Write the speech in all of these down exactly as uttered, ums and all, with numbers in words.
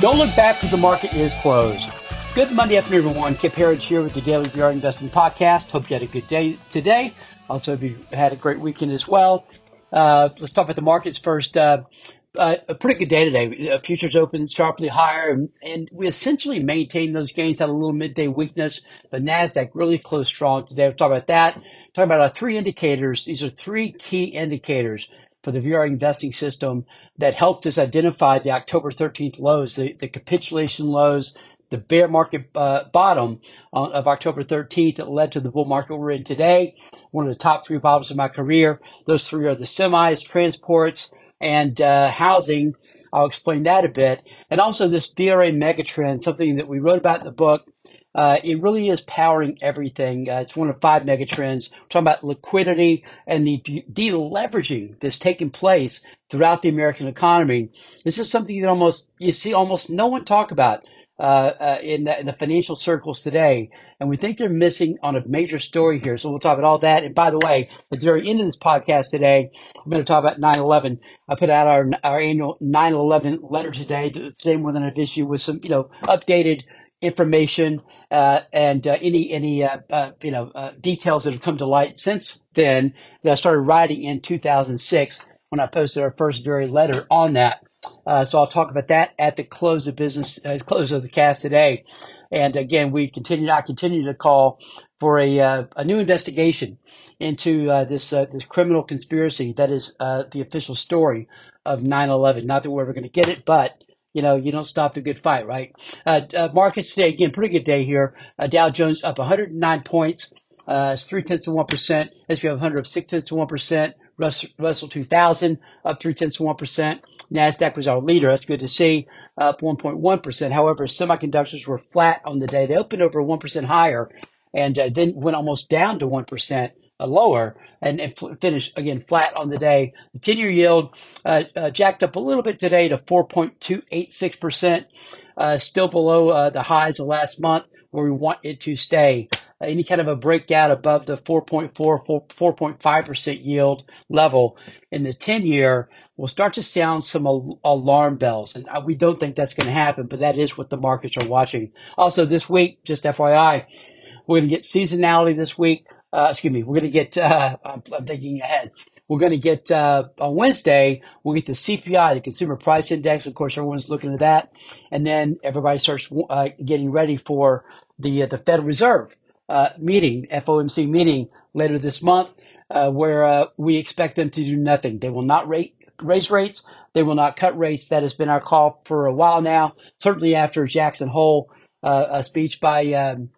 Don't look back because the market is closed. Good Monday afternoon, everyone. Kip Herriage here with the Daily V R Investing Podcast. Hope you had a good day today. Also, hope you had a great weekend as well. Uh, let's talk about the markets first. Uh, uh, a pretty good day today. Uh, futures opened sharply higher, and, and we essentially maintained those gains, had a little midday weakness. But NASDAQ really closed strong today. We'll talk about that. Talking about our three indicators. These are three key indicators for the V R A investing system that helped us identify the October thirteenth lows, the, the capitulation lows, the bear market uh, bottom uh, of October thirteenth that led to the bull market we're in today. One of the top three bottoms of my career. Those three are the semis, transports, and uh, housing. I'll explain that a bit. And also this V R A megatrend, something that we wrote about in the book. Uh, it really is powering everything. Uh, it's one of five megatrends. We're talking about liquidity and the de- deleveraging that's taking place throughout the American economy. This is something that almost you see almost no one talk about uh, uh, in, the, in the financial circles today. And we think they're missing on a major story here. So we'll talk about all that. And by the way, at the very end of this podcast today, I'm going to talk about nine eleven. I put out our, our annual nine eleven letter today, the same one that I've issued with some, you know, updated information uh, and uh, any any uh, uh, you know uh, details that have come to light since then that I started writing in two thousand six when I posted our first very letter on that. Uh, so I'll talk about that at the close of business, uh, close of the cast today. And again, we continue. I continue to call for a uh, a new investigation into uh, this uh, this criminal conspiracy that is uh, the official story of nine eleven. Not that we're ever going to get it, but you know, you don't stop the good fight, right? Uh, uh, markets today, again, pretty good day here. Uh, Dow Jones up one hundred nine points. Uh, it's three tenths of one percent. S and P five hundred up six tenths of one percent. Russ, Russell two thousand up three tenths of one percent. NASDAQ was our leader. That's good to see. Up one point one percent. However, semiconductors were flat on the day. They opened over one percent higher and uh, then went almost down to one percent. Lower and, and f- finish again flat on the day. The ten-year yield uh, uh, jacked up a little bit today to four point two eight six percent, uh, still below uh, the highs of last month where we want it to stay. Uh, any kind of a breakout above the four point four, four point five percent yield level in the ten-year will start to sound some al- alarm bells, and we don't think that's going to happen, but that is what the markets are watching. Also, this week, just F Y I, we're going to get seasonality this week. Uh, excuse me, we're going to get, uh, I'm, I'm thinking ahead. We're going to get, uh, on Wednesday, we'll get the C P I, the Consumer Price Index. Of course, everyone's looking at that. And then everybody starts uh, getting ready for the uh, the Federal Reserve uh, meeting, F O M C meeting later this month, uh, where uh, we expect them to do nothing. They will not rate, raise rates. They will not cut rates. That has been our call for a while now, certainly after Jackson Hole, uh, a speech by um,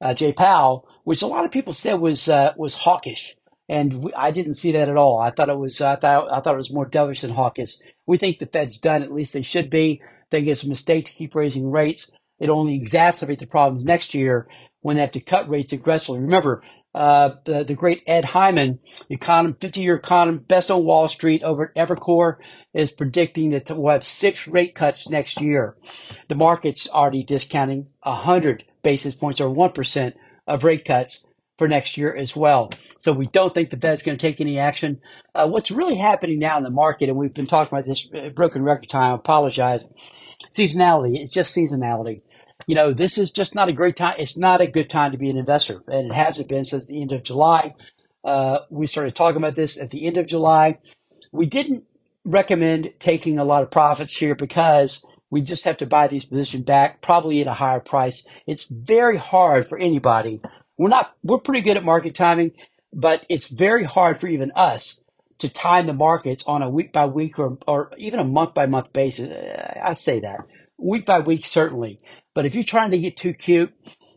uh, Jay Powell, which a lot of people said was uh, was hawkish, and we, I didn't see that at all. I thought it was I thought I thought it was more dovish than hawkish. We think the Fed's done. At least they should be. I think it's a mistake to keep raising rates. It only exacerbates the problems next year when they have to cut rates aggressively. Remember uh, the the great Ed Hyman, economist, fifty-year economist, best on Wall Street over at Evercore, is predicting that we'll have six rate cuts next year. The market's already discounting a hundred basis points or one percent. Of rate cuts for next year as well. So we don't think the Fed's going to take any action. Uh, what's really happening now in the market, and we've been talking about this uh, broken record time, I apologize, seasonality. It's just seasonality. You know, this is just not a great time. It's not a good time to be an investor, and it hasn't been since the end of July. Uh, we started talking about this at the end of July. We didn't recommend taking a lot of profits here because we just have to buy these positions back, probably at a higher price. It's very hard for anybody. We're not. We're pretty good at market timing, but it's very hard for even us to time the markets on a week by week or, or even a month by month basis. I say that week by week certainly. But if you're trying to get too cute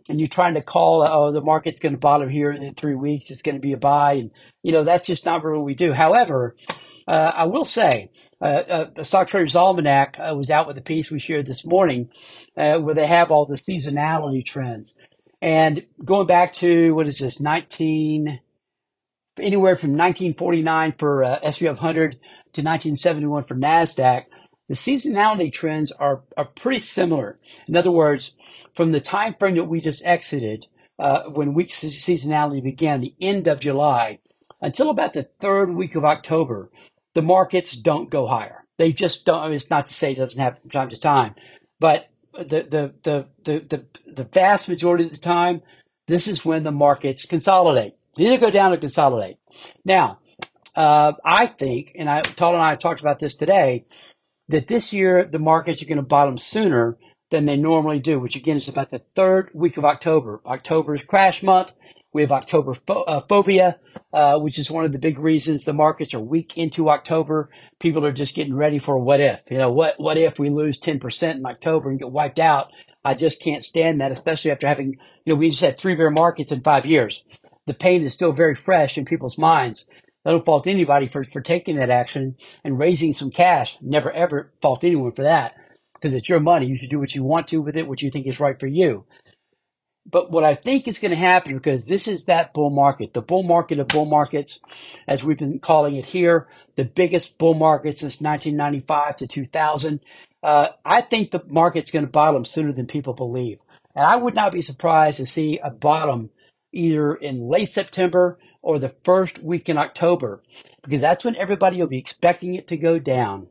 and you're trying to call, oh, the market's going to bottom here in three weeks, it's going to be a buy, and you know that's just not what we do. However, uh, I will say. Uh, uh, Stock Trader's Almanac uh, was out with a piece we shared this morning uh, where they have all the seasonality trends. And going back to, what is this, nineteen, anywhere from nineteen forty-nine for uh, S and P five hundred to nineteen seventy-one for NASDAQ, the seasonality trends are, are pretty similar. In other words, from the time frame that we just exited, uh, when week seasonality began, the end of July, until about the third week of October, the markets don't go higher. They just don't. I mean, it's not to say it doesn't happen from time to time, But the the the the the, the vast majority of the time, this is when the markets consolidate. They either go down or consolidate. Now, uh, I think, and I, Tyler and I talked about this today, that this year the markets are going to bottom sooner than they normally do, which again is about the third week of October. October is crash month. We have October pho- uh, phobia, uh, which is one of the big reasons the markets are weak into October. People are just getting ready for what if. You know, what what if we lose ten percent in October and get wiped out? I just can't stand that, especially after having, you know, we just had three bear markets in five years. The pain is still very fresh in people's minds. I don't fault anybody for, for taking that action and raising some cash. Never, ever fault anyone for that, because it's your money. You should do what you want to with it, what you think is right for you. But what I think is going to happen, because this is that bull market, the bull market of bull markets, as we've been calling it here, the biggest bull market since nineteen ninety-five to two thousand. Uh, I think the market's going to bottom sooner than people believe. And I would not be surprised to see a bottom either in late September or the first week in October, because that's when everybody will be expecting it to go down.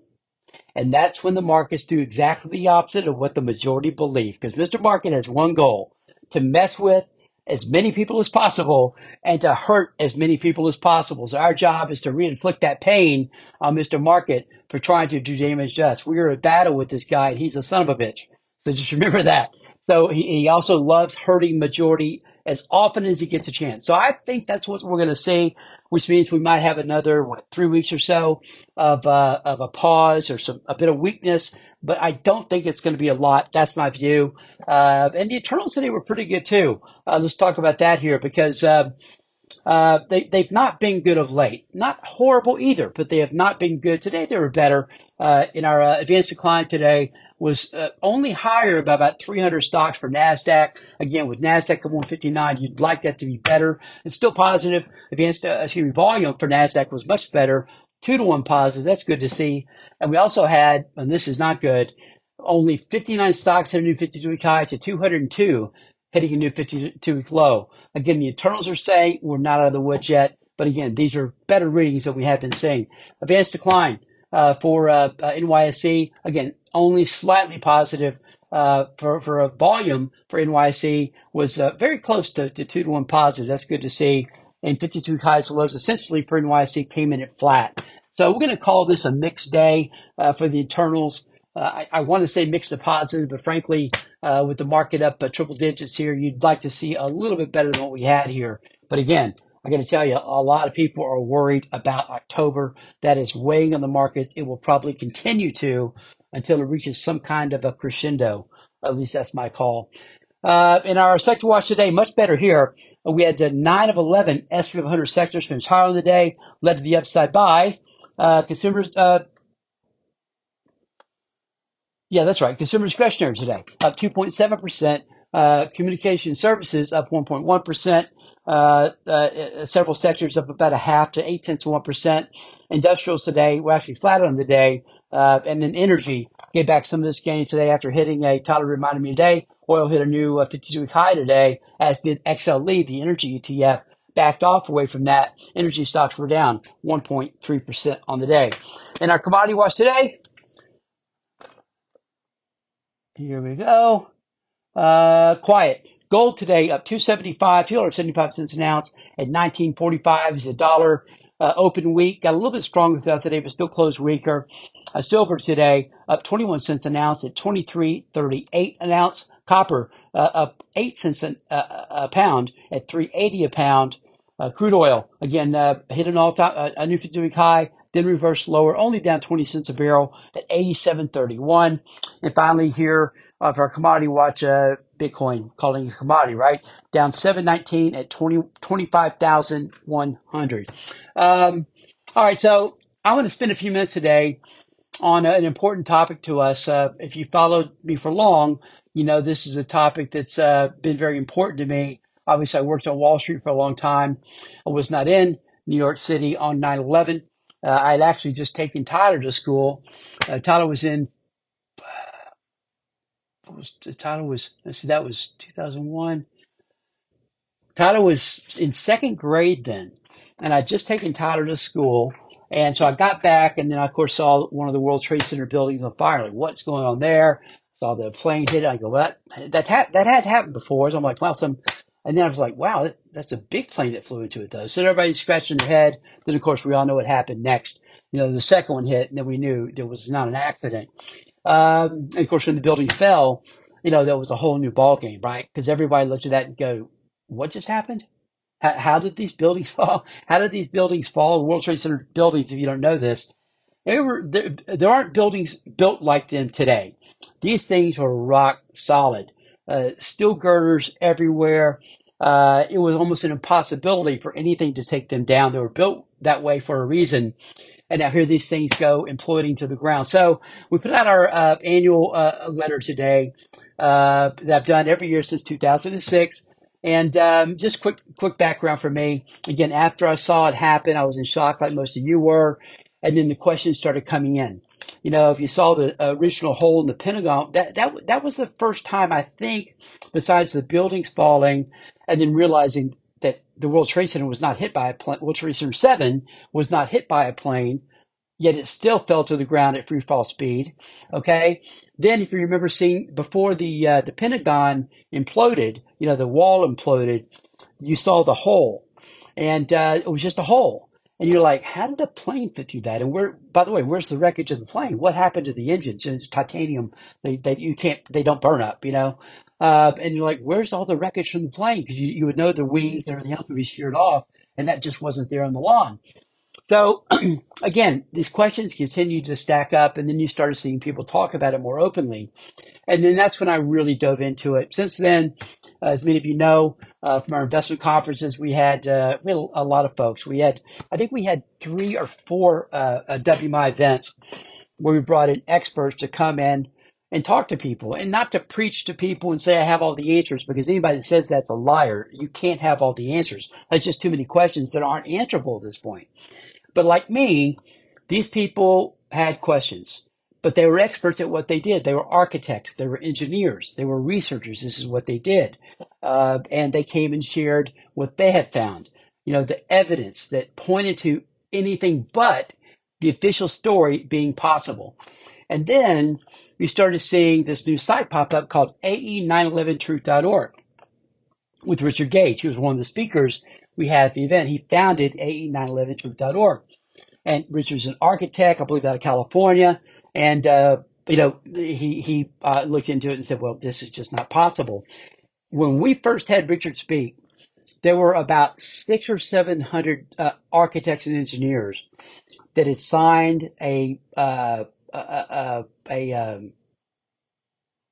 And that's when the markets do exactly the opposite of what the majority believe, because Mister Market has one goal: to mess with as many people as possible and to hurt as many people as possible. So our job is to re-inflict that pain on Mister Market for trying to do damage to us. We are in battle with this guy, and he's a son of a bitch. So just remember that. So he, he also loves hurting majority as often as he gets a chance. So I think that's what we're going to see, which means we might have another, what, three weeks or so of uh, of a pause or some a bit of weakness. But I don't think it's going to be a lot. That's my view. Uh, and the Eternals today were pretty good too. Uh, let's talk about that here, because uh, uh, they, they've not been good of late. Not horrible either, but they have not been good. Today they were better. Uh, in our uh, advanced decline today was uh, only higher by about three hundred stocks for NASDAQ. Again, with NASDAQ at one fifty-nine, you'd like that to be better. It's still positive. Advanced uh, excuse me, volume for NASDAQ was much better. Two to one positive. That's good to see. And we also had, and this is not good, only fifty-nine stocks hit a new fifty-two-week high to two hundred two, hitting a new fifty-two-week low. Again, the internals are saying we're not out of the woods yet. But again, these are better readings than we have been seeing. Advanced decline uh, for uh, uh, N Y S E. Again, only slightly positive uh, for, for a volume for N Y S E was uh, very close to, to two to one positive. That's good to see. And fifty-two-week highs and lows essentially for N Y S E came in at flat. So we're going to call this a mixed day uh, for the internals. Uh, I, I want to say mixed to positive, but frankly, uh, with the market up uh, triple digits here, you'd like to see a little bit better than what we had here. But again, I'm going to tell you, a lot of people are worried about October. That is weighing on the markets. It will probably continue to until it reaches some kind of a crescendo. At least that's my call. Uh, in our sector watch today, much better here. We had uh, nine of eleven S and P five hundred sectors finish higher on the day, led to the upside by Uh, consumers, uh, yeah, that's right. Consumer discretionary today up two point seven percent. Uh, communication services up one point one percent. Uh, uh, several sectors up about a half to eight tenths of one percent. Industrials today were actually flat on the day. Uh, and then energy gave back some of this gain today after hitting a, Tyler reminded me today, oil hit a new uh, fifty-two-week high today, as did X L E, the energy E T F. Backed off away from that. Energy stocks were down one point three percent on the day. And our commodity watch today, here we go. Uh, quiet. Gold today up two seventy-five, two seventy-five cents an ounce at nineteen forty-five is a dollar. Uh, open week got a little bit stronger throughout the day, but still closed weaker. Uh, silver today up twenty-one cents an ounce at twenty-three thirty-eight an ounce. Copper uh, up eight cents an, uh, a pound at three eighty a pound. Uh, crude oil, again, uh, hit an all-time, uh, a new fifty-week high, then reversed lower, only down twenty cents a barrel at eighty-seven thirty-one. And finally here, uh, for our commodity watch, uh, Bitcoin, calling it a commodity, right? Down seven nineteen at twenty-five thousand one hundred. Um, all right, so I want to spend a few minutes today on uh, an important topic to us. Uh, if you followed me for long, you know this is a topic that's uh, been very important to me. Obviously, I worked on Wall Street for a long time. I was not in New York City on nine eleven. Uh, I had actually just taken Tyler to school. Uh, Tyler was in uh, – was Tyler was – let's see, that was two thousand one. Tyler was in second grade then, and I'd just taken Tyler to school. And so I got back, and then I, of course, saw one of the World Trade Center buildings on fire. Like, what's going on there? saw the plane hit it. I go, well, that that's ha that had happened before. So I'm like, wow, some. And then I was like, wow, that, that's a big plane that flew into it, though. So everybody's scratching their head. Then, of course, we all know what happened next. You know, the second one hit, and then we knew there was not an accident. Um, and, of course, when the building fell, you know, there was a whole new ballgame, right? Because everybody looked at that and go, what just happened? How, how did these buildings fall? How did these buildings fall? The World Trade Center buildings, if you don't know this, they were, there, there aren't buildings built like them today. These things were rock solid. Uh, steel girders everywhere. Uh, it was almost an impossibility for anything to take them down. They were built that way for a reason. And now here these things go imploding to the ground. So we put out our uh, annual uh, letter today uh, that I've done every year since two thousand six. And um, just quick quick background for me. Again, after I saw it happen, I was in shock like most of you were. And then the questions started coming in. You know, if you saw the original hole in the Pentagon, that, that that was the first time, I think, besides the buildings falling and then realizing that the World Trade Center was not hit by a plane, World Trade Center seven was not hit by a plane, yet it still fell to the ground at free fall speed, okay? Then if you remember seeing before the, uh, the Pentagon imploded, you know, the wall imploded, you saw the hole, and uh, it was just a hole. And you're like, how did a plane fit through that? And where, by the way, where's the wreckage of the plane? What happened to the engines? It's titanium. They, they, you can't, they don't burn up, you know? Uh, and you're like, where's all the wreckage from the plane? Because you, you would know the wings and everything else would be sheared off, and that just wasn't there on the lawn. So, again, these questions continue to stack up, and then you started seeing people talk about it more openly. And then that's when I really dove into it. Since then, uh, as many of you know, uh, from our investment conferences, we had, uh, we had a lot of folks. We had, I think we had three or four uh, W M I events where we brought in experts to come in and talk to people, and not to preach to people and say, I have all the answers, because anybody that says that's a liar. You can't have all the answers. That's just too many questions that aren't answerable at this point. But like me, these people had questions, but they were experts at what they did. They were architects. They were engineers. They were researchers. This is what they did. Uh, and they came and shared what they had found, you know, the evidence that pointed to anything but the official story being possible. And then we started seeing this new site pop up called A E nine eleven Truth dot org with Richard Gage. He was one of the speakers we had at the event. He founded A E nine eleven Truth dot org. And Richard's an architect, I believe, out of California. And, uh, you know, he, he uh, looked into it and said, well, this is just not possible. When we first had Richard speak, there were about six or seven hundred uh, architects and engineers that had signed a, uh, a, a, a um,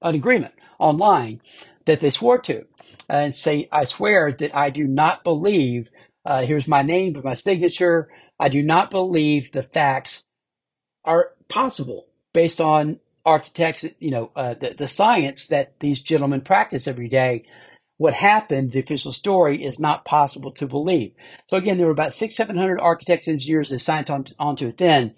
an agreement online that they swore to. And say, I swear that I do not believe, uh, here's my name, but my signature, I do not believe the facts are possible based on architects, you know, uh, the, the science that these gentlemen practice every day. What happened, the official story, is not possible to believe. So again, there were about six, seven hundred architects and engineers that signed on, onto it then.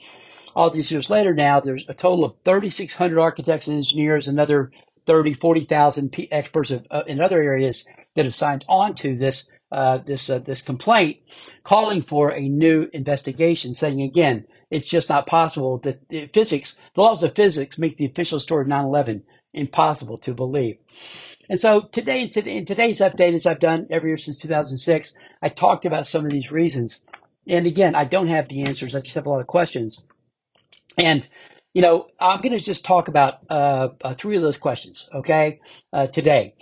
All these years later now, there's a total of thirty-six hundred architects and engineers, another thirty, forty thousand experts of, uh, in other areas that have signed on to this uh, this uh, this complaint, calling for a new investigation, saying again, it's just not possible that uh, physics, the laws of physics, make the official story of nine eleven impossible to believe. And so today, today, in today's update, as I've done every year since two thousand six, I talked about some of these reasons. And again, I don't have the answers. I just have a lot of questions. And you know, I'm going to just talk about uh, uh, three of those questions, okay, uh, today.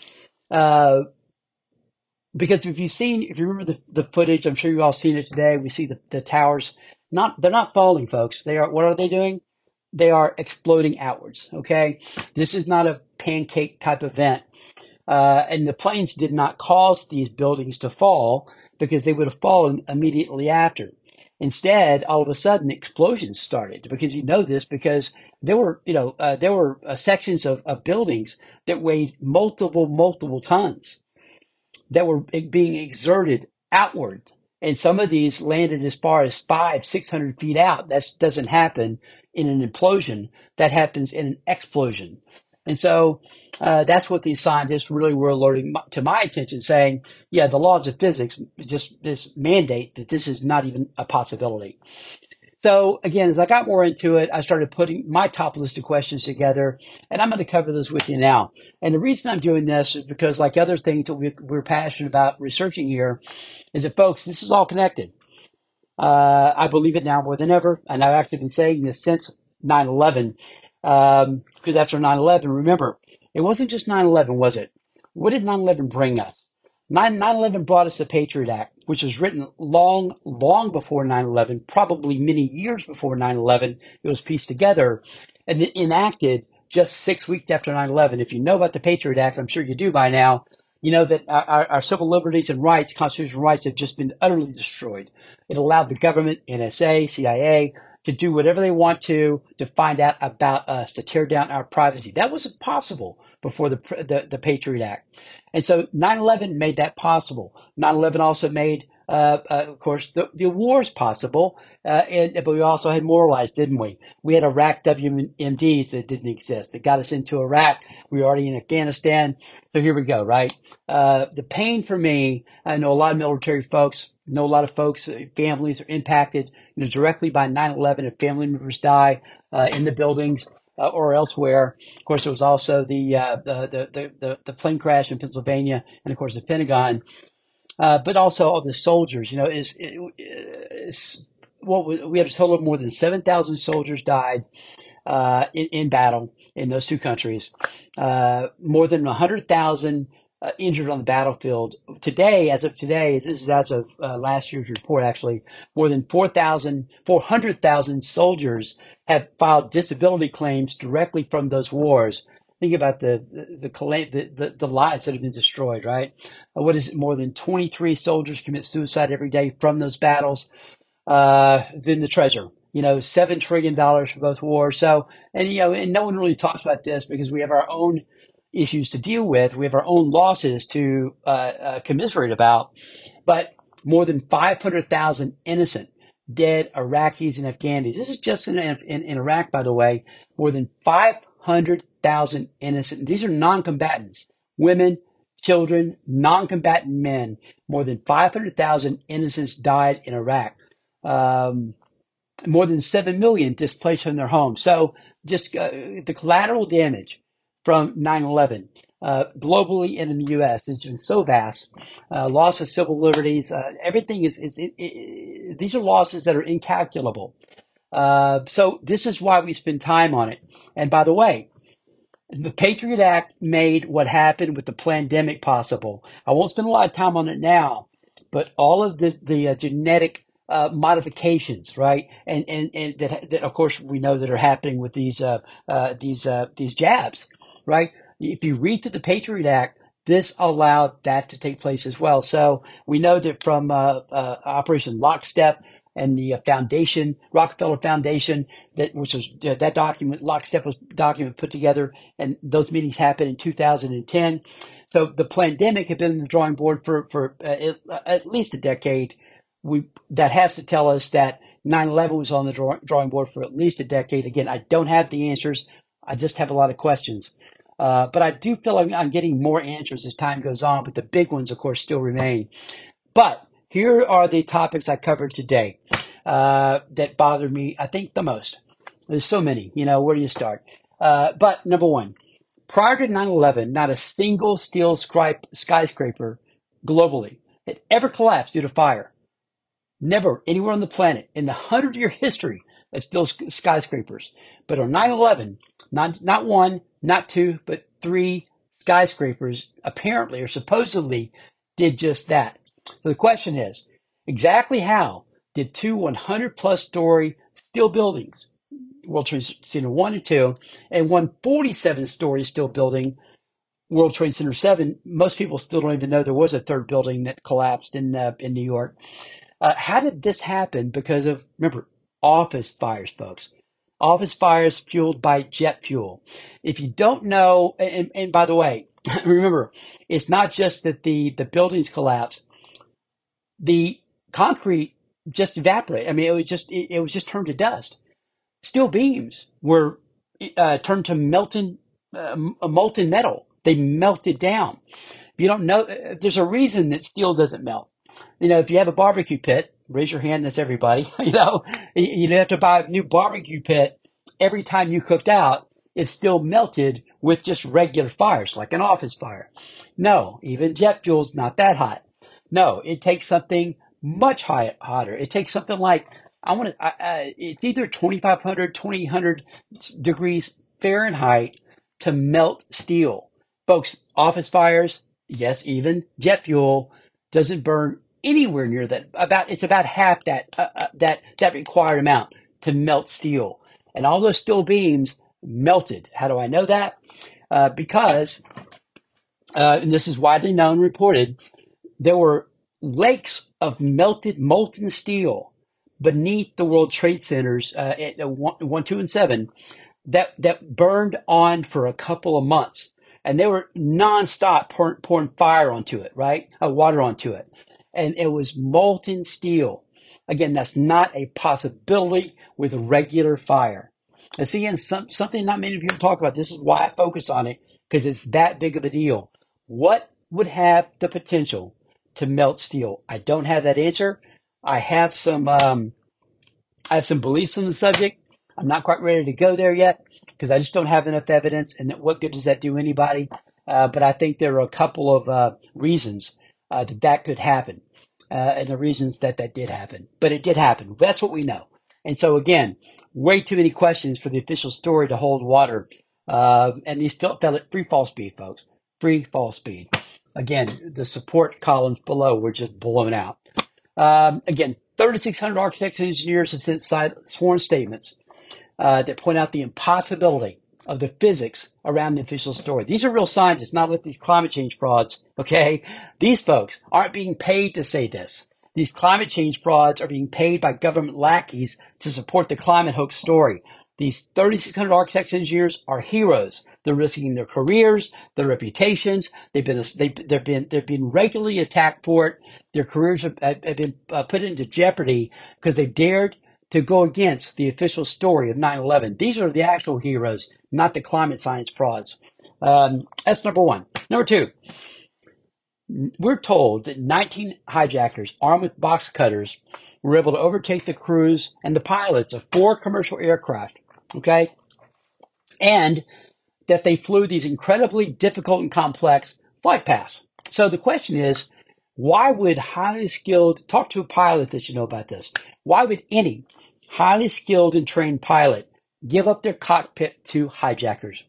Uh, because if you've seen, if you remember the, the footage, I'm sure you've all seen it today. We see the, the towers. Not, they're not falling, folks. They are. What are they doing? They are exploding outwards, okay? This is not a pancake type event. Uh, and the planes did not cause these buildings to fall because they would have fallen immediately after. Instead, all of a sudden, explosions started, because you know this because there were, you know, uh, there were uh, sections of, of buildings that weighed multiple, multiple tons that were being exerted outward. And some of these landed as far as five, six hundred feet out. That doesn't happen in an implosion. That happens in an explosion. And so uh, that's what these scientists really were alerting my, to my attention, saying, yeah, the laws of physics just, just mandate that this is not even a possibility. So again, as I got more into it, I started putting my top list of questions together, and I'm going to cover those with you now. And the reason I'm doing this is because, like other things that we, we're passionate about researching here, is that, folks, this is all connected. Uh, I believe it now more than ever, and I've actually been saying this since nine eleven, um, because after nine eleven, remember, it wasn't just nine eleven, was it? What did nine eleven bring us? nine eleven brought us the Patriot Act, which was written long, long before nine eleven, probably many years before nine eleven. It was pieced together and enacted just six weeks after nine eleven. If you know about the Patriot Act, I'm sure you do by now, you know that our, our civil liberties and rights, constitutional rights, have just been utterly destroyed. It allowed the government, N S A, C I A, to do whatever they want to, to find out about us, to tear down our privacy. That wasn't possible before the, the, the Patriot Act. And so nine eleven made that possible. nine eleven also made, uh, uh, of course, the, the wars possible, uh, and, but we also had moralized, didn't we? We had Iraq W M Ds that didn't exist, that got us into Iraq. We were already in Afghanistan. So here we go, right? Uh, the pain for me, I know a lot of military folks, know a lot of folks, families are impacted, you know, directly by nine eleven, and family members die uh, in the buildings uh, or elsewhere. Of course, there was also the, uh, the, the, the, the plane crash in Pennsylvania and, of course, the Pentagon, uh, but also all the soldiers. You know, is it, it's, well, we had a total of more than seven thousand soldiers died uh, in, in battle in those two countries, uh, more than one hundred thousand Uh, injured on the battlefield. Today, as of today, this is as of uh, last year's report, actually, more than four hundred thousand soldiers have filed disability claims directly from those wars. Think about the the the, the, the lives that have been destroyed, right? Uh, what is it? More than twenty-three soldiers commit suicide every day from those battles. Uh, then the treasure. You know, seven trillion dollars for both wars. So, and, you know, and no one really talks about this because we have our own issues to deal with. We have our own losses to uh, uh, commiserate about, but more than five hundred thousand innocent dead Iraqis and Afghanis. This is just in, in, in Iraq, by the way, more than five hundred thousand innocent. These are non-combatants, women, children, non-combatant men. More than five hundred thousand innocents died in Iraq. Um, more than seven million displaced from their homes. So just uh, the collateral damage from nine eleven, uh, globally and in the U S, it's been so vast. Uh, loss of civil liberties, uh, everything is, is it, it, these are losses that are incalculable. Uh, so this is why we spend time on it. And by the way, the Patriot Act made what happened with the pandemic possible. I won't spend a lot of time on it now, but all of the, the uh, genetic Uh, modifications, right, and and and that, that of course we know that are happening with these uh, uh, these uh, these jabs, right? If you read through the Patriot Act, this allowed that to take place as well. So we know that from uh, uh, Operation Lockstep and the Foundation, Rockefeller Foundation, that which was uh, that document, Lockstep was document put together, and those meetings happened in two thousand ten. So the pandemic had been on the drawing board for for uh, at least a decade. We, that has to tell us that nine eleven was on the draw, drawing board for at least a decade. Again, I don't have the answers. I just have a lot of questions. Uh, but I do feel like I'm getting more answers as time goes on. But the big ones, of course, still remain. But here are the topics I covered today uh, that bothered me, I think, the most. There's so many. You know, where do you start? Uh, but number one, prior to nine eleven, not a single steel skyscra- skyscraper globally had ever collapsed due to fire. Never anywhere on the planet in the hundred-year history of steel skyscrapers. But on nine eleven, not, not one, not two, but three skyscrapers apparently or supposedly did just that. So the question is, exactly how did two one hundred plus story steel buildings, World Trade Center one and two, and one forty-seven story steel building, World Trade Center seven, most people still don't even know there was a third building that collapsed in uh, in New York. Uh, how did this happen? Because of, remember, office fires, folks. Office fires fueled by jet fuel. If you don't know, and, and by the way, remember, it's not just that the, the buildings collapse. The concrete just evaporated. I mean, it was just it, it was just turned to dust. Steel beams were uh, turned to molten, uh, molten metal. They melted down. If you don't know, there's a reason that steel doesn't melt. You know, if you have a barbecue pit, raise your hand, this everybody, you know, you didn't have to buy a new barbecue pit every time you cooked out. It still melted with just regular fires, like an office fire. No, even jet fuel's not that hot. No, it takes something much high, hotter. It takes something like, I want to, uh, it's either twenty-five hundred, twenty-eight hundred degrees Fahrenheit to melt steel. Folks, office fires, yes, even jet fuel doesn't burn anywhere near that. About it's about half that uh, uh, that that required amount to melt steel, and all those steel beams melted. How do I know that? Uh, because, uh, and this is widely known, reported, there were lakes of melted molten steel beneath the World Trade Centers uh, at uh, one, one, two, and seven that that burned on for a couple of months, and they were nonstop pour, pouring fire onto it, right? Uh, water onto it. And it was molten steel. Again, that's not a possibility with regular fire. And see, and some, something not many people talk about. This is why I focus on it, because it's that big of a deal. What would have the potential to melt steel? I don't have that answer. I have some, um, I have some beliefs on the subject. I'm not quite ready to go there yet because I just don't have enough evidence. And what good does that do anybody? Uh, but I think there are a couple of uh, reasons Uh, that that could happen, uh, and the reasons that that did happen. But it did happen. That's what we know. And so, again, way too many questions for the official story to hold water. Uh, and these fell at free fall speed, folks. Free fall speed. Again, the support columns below were just blown out. Um, again, thirty-six hundred architects and engineers have sent sworn statements uh, that point out the impossibility of the physics around the official story. These are real scientists, not like these climate change frauds, okay? These folks aren't being paid to say this. These climate change frauds are being paid by government lackeys to support the climate hoax story. These thirty-six hundred architects and engineers are heroes. They're risking their careers, their reputations. They've been they, they've been they've been regularly attacked for it. Their careers have, have been uh, put into jeopardy because they dared to go against the official story of nine eleven. These are the actual heroes, not the climate science frauds. Um, that's number one. Number two, we're told that nineteen hijackers armed with box cutters were able to overtake the crews and the pilots of four commercial aircraft, okay? And that they flew these incredibly difficult and complex flight paths. So the question is, why would highly skilled, talk to a pilot that you know about this, why would any highly skilled and trained pilot give up their cockpit to hijackers?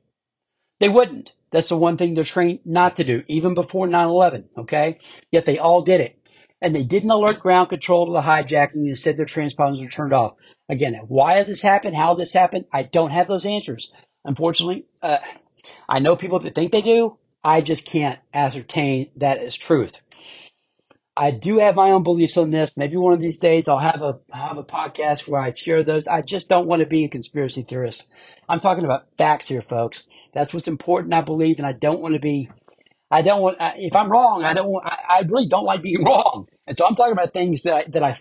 They wouldn't. That's the one thing they're trained not to do, even before nine eleven, okay? Yet they all did it. And they didn't alert ground control to the hijacking. They said their transponders were turned off. Again, why this happened, how this happened, I don't have those answers. Unfortunately, uh, I know people that think they do. I just can't ascertain that as truth. I do have my own beliefs on this. Maybe one of these days I'll have a have a podcast where I share those. I just don't want to be a conspiracy theorist. I'm talking about facts here, folks. That's what's important, I believe, and I don't want to be. I don't want. I, if I'm wrong, I don't. Want, I, I really don't like being wrong, and so I'm talking about things that I, that I.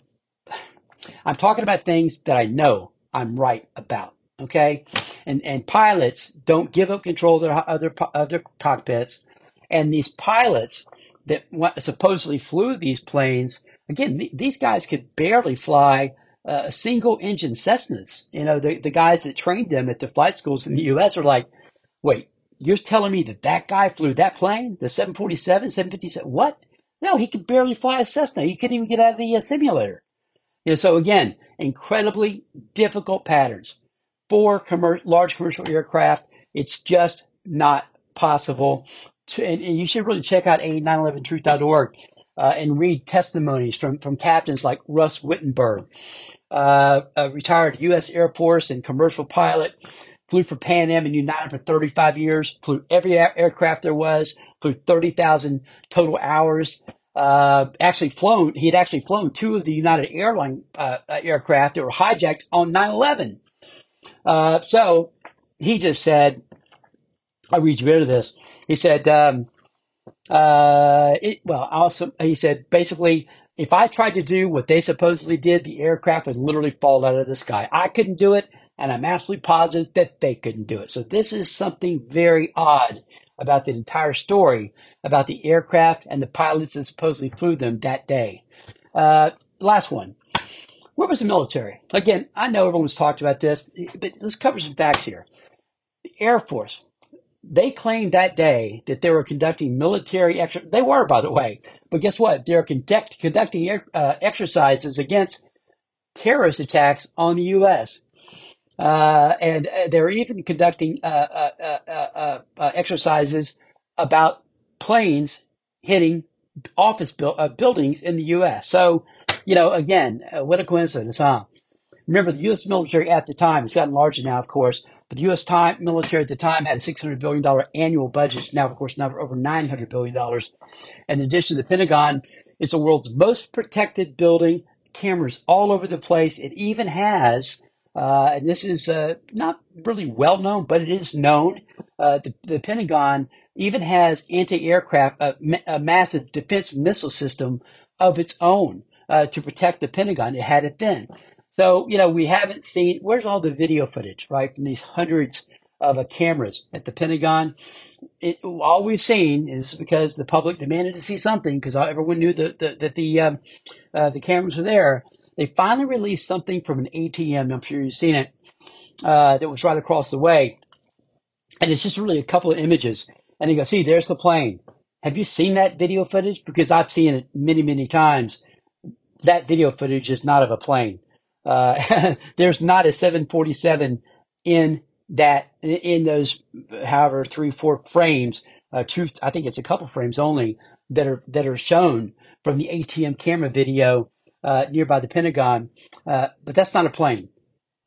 I'm talking about things that I know I'm right about. Okay, and and pilots don't give up control of their other other cockpits, and these pilots that supposedly flew these planes. Again, these guys could barely fly uh, single-engine Cessnas. You know, the, the guys that trained them at the flight schools in the U S are like, wait, you're telling me that that guy flew that plane, the seven forty-seven, seven fifty-seven? What? No, he could barely fly a Cessna. He couldn't even get out of the uh, simulator. You know, so again, incredibly difficult patterns. Four commer- large commercial aircraft, it's just not possible. To, and, and you should really check out A E nine eleven Truth dot org uh, and read testimonies from, from captains like Russ Wittenberg, uh, a retired U S Air Force and commercial pilot, flew for Pan Am and United for thirty-five years, flew every a- aircraft there was, flew thirty thousand total hours. Uh, actually flown, he had actually flown two of the United Airlines uh, aircraft that were hijacked on nine eleven. Uh, so he just said, I'll read you a bit of this. He said, um, uh, it, well, also, he said, basically, if I tried to do what they supposedly did, the aircraft would literally fall out of the sky. I couldn't do it, and I'm absolutely positive that they couldn't do it. So this is something very odd about the entire story, about the aircraft and the pilots that supposedly flew them that day. Uh, last one. Where was the military? Again, I know everyone's talked about this, but let's cover some facts here. The Air Force, they claimed that day that they were conducting military exercises. They were, by the way. But guess what? They're conduct conducting uh, exercises against terrorist attacks on the U S Uh, and they're even conducting uh, uh, uh, uh, uh, exercises about planes hitting office bu uh, buildings in the U S So, you know, again, uh, what a coincidence, huh? Remember, the U S military at the time, it's gotten larger now, of course, but the U S time, military at the time had a six hundred billion dollar annual budget. Now, of course, now over nine hundred billion dollars. And in addition, the Pentagon is the world's most protected building, cameras all over the place. It even has, uh, and this is uh, not really well known, but it is known, uh, the, the Pentagon even has anti-aircraft, a, a massive defense missile system of its own uh, to protect the Pentagon. It had it then. So, you know, we haven't seen, where's all the video footage, right, from these hundreds of uh, cameras at the Pentagon? It, all we've seen is because the public demanded to see something, because everyone knew that the, the, the, um, uh, the cameras were there. They finally released something from an A T M, I'm sure you've seen it, uh, that was right across the way. And it's just really a couple of images. And you go, see, there's the plane. Have you seen that video footage? Because I've seen it many, many times. That video footage is not of a plane. Uh, there's not a seven forty-seven in that, in those, however, three, four frames, uh, two, I think it's a couple frames only that are, that are shown from the A T M camera video, uh, nearby the Pentagon. Uh, but that's not a plane.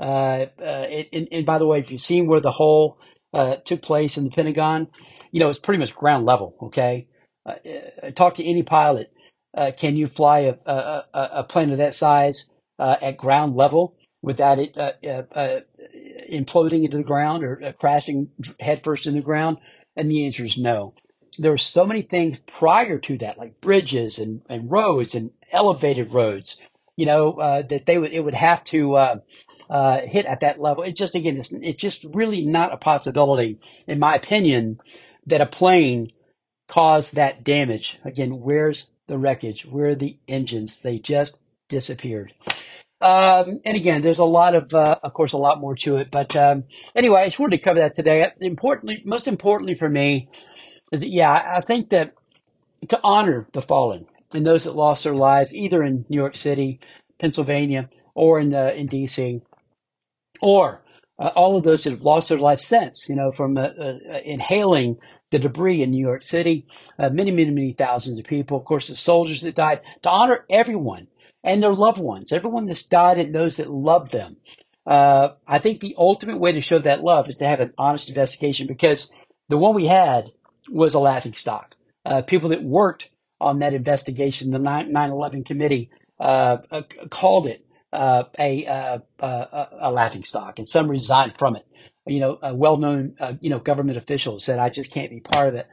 Uh, uh it, and, and by the way, if you've seen where the hole, uh, took place in the Pentagon, you know, it's pretty much ground level. Okay. Uh, talk to any pilot. Uh, can you fly a, a, a plane of that size? Uh, at ground level without it uh, uh, uh, imploding into the ground or uh, crashing headfirst in the ground? And the answer is no. There were so many things prior to that, like bridges and, and roads and elevated roads, you know, uh, that they would it would have to uh, uh, hit at that level. It just, again, it's, it's just really not a possibility, in my opinion, that a plane caused that damage. Again, where's the wreckage? Where are the engines? They just disappeared. Um, and again, there's a lot of, uh, of course, a lot more to it. But um, anyway, I just wanted to cover that today. Importantly, most importantly for me is that, yeah, I think that to honor the fallen and those that lost their lives, either in New York City, Pennsylvania, or in uh, in D C, or uh, all of those that have lost their lives since, you know, from uh, uh, inhaling the debris in New York City, uh, many, many, many thousands of people. Of course, the soldiers that died. To honor everyone and their loved ones, everyone that's died and those that love them. Uh, I think the ultimate way to show that love is to have an honest investigation, because the one we had was a laughingstock. Uh, people that worked on that investigation, the nine eleven committee, uh, uh, called it uh, a, uh, a, a laughingstock, and some resigned from it. You know, a well-known uh, you know government official said, "I just can't be part of it."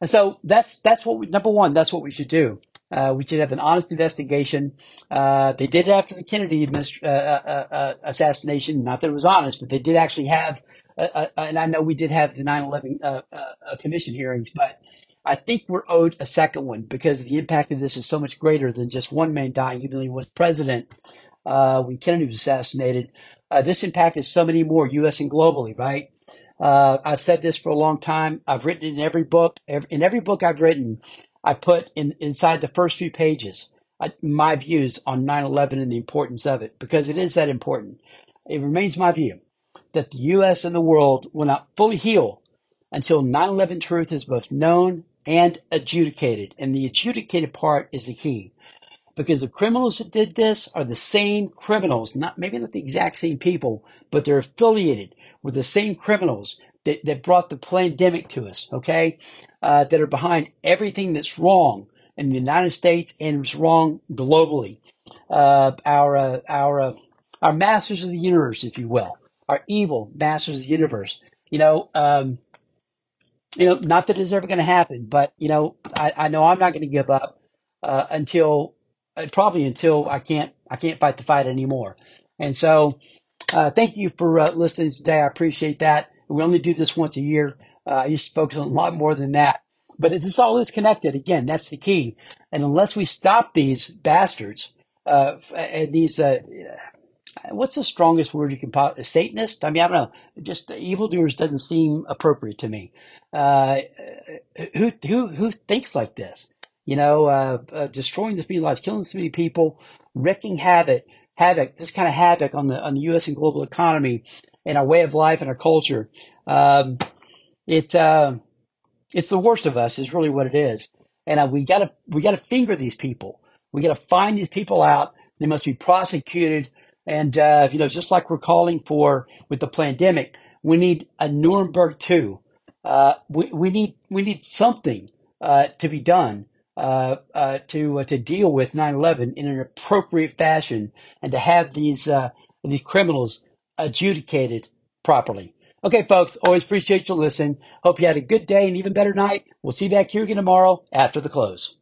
And so that's that's what we, number one. That's what we should do. Uh, we should have an honest investigation. Uh, they did it after the Kennedy administ uh, uh, uh, assassination. Not that it was honest, but they did actually have, uh, uh, and I know we did have the nine eleven uh, uh, commission hearings, but I think we're owed a second one, because the impact of this is so much greater than just one man dying, even though he was president uh, when Kennedy was assassinated. Uh, this impact is so many more, U S and globally, right? Uh, I've said this for a long time. I've written in every book, every, in every book I've written, I put in inside the first few pages I, my views on nine eleven and the importance of it, because it is that important. It remains my view that the U S and the world will not fully heal until nine eleven truth is both known and adjudicated. And the adjudicated part is the key, because the criminals that did this are the same criminals, not maybe not the exact same people, but they're affiliated with the same criminals That, that brought the pandemic to us, okay, uh, that are behind everything that's wrong in the United States and is wrong globally. Uh, our uh, our uh, our masters of the universe, if you will, our evil masters of the universe. You know, um, you know, not that it's ever going to happen, but you know, I, I know I'm not going to give up uh, until uh, probably until I can't I can't fight the fight anymore. And so, uh, thank you for uh, listening today. I appreciate that. We only do this once a year. Uh, I used to focus on a lot more than that. But it's all is connected. Again, that's the key. And unless we stop these bastards uh, and these, uh, what's the strongest word you can pop? Satanist? I mean, I don't know. Just evildoers doesn't seem appropriate to me. Uh, who, who, who thinks like this? You know, uh, uh, destroying this many lives, killing so many people, wrecking havoc, havoc, this kind of havoc on the on the U S and global economy, and our way of life and our culture. Um, it uh, it's the worst of us, is really what it is. And uh, we gotta we gotta finger these people. We gotta find these people out. They must be prosecuted. And uh, you know, just like we're calling for with the pandemic, we need a Nuremberg two. Uh, we we need we need something uh, to be done. Uh, uh, to uh, to deal with nine eleven in an appropriate fashion, and to have these uh, these criminals adjudicated properly. Okay, folks, always appreciate your listen. Hope you had a good day and even better night. We'll see you back here again tomorrow after the close.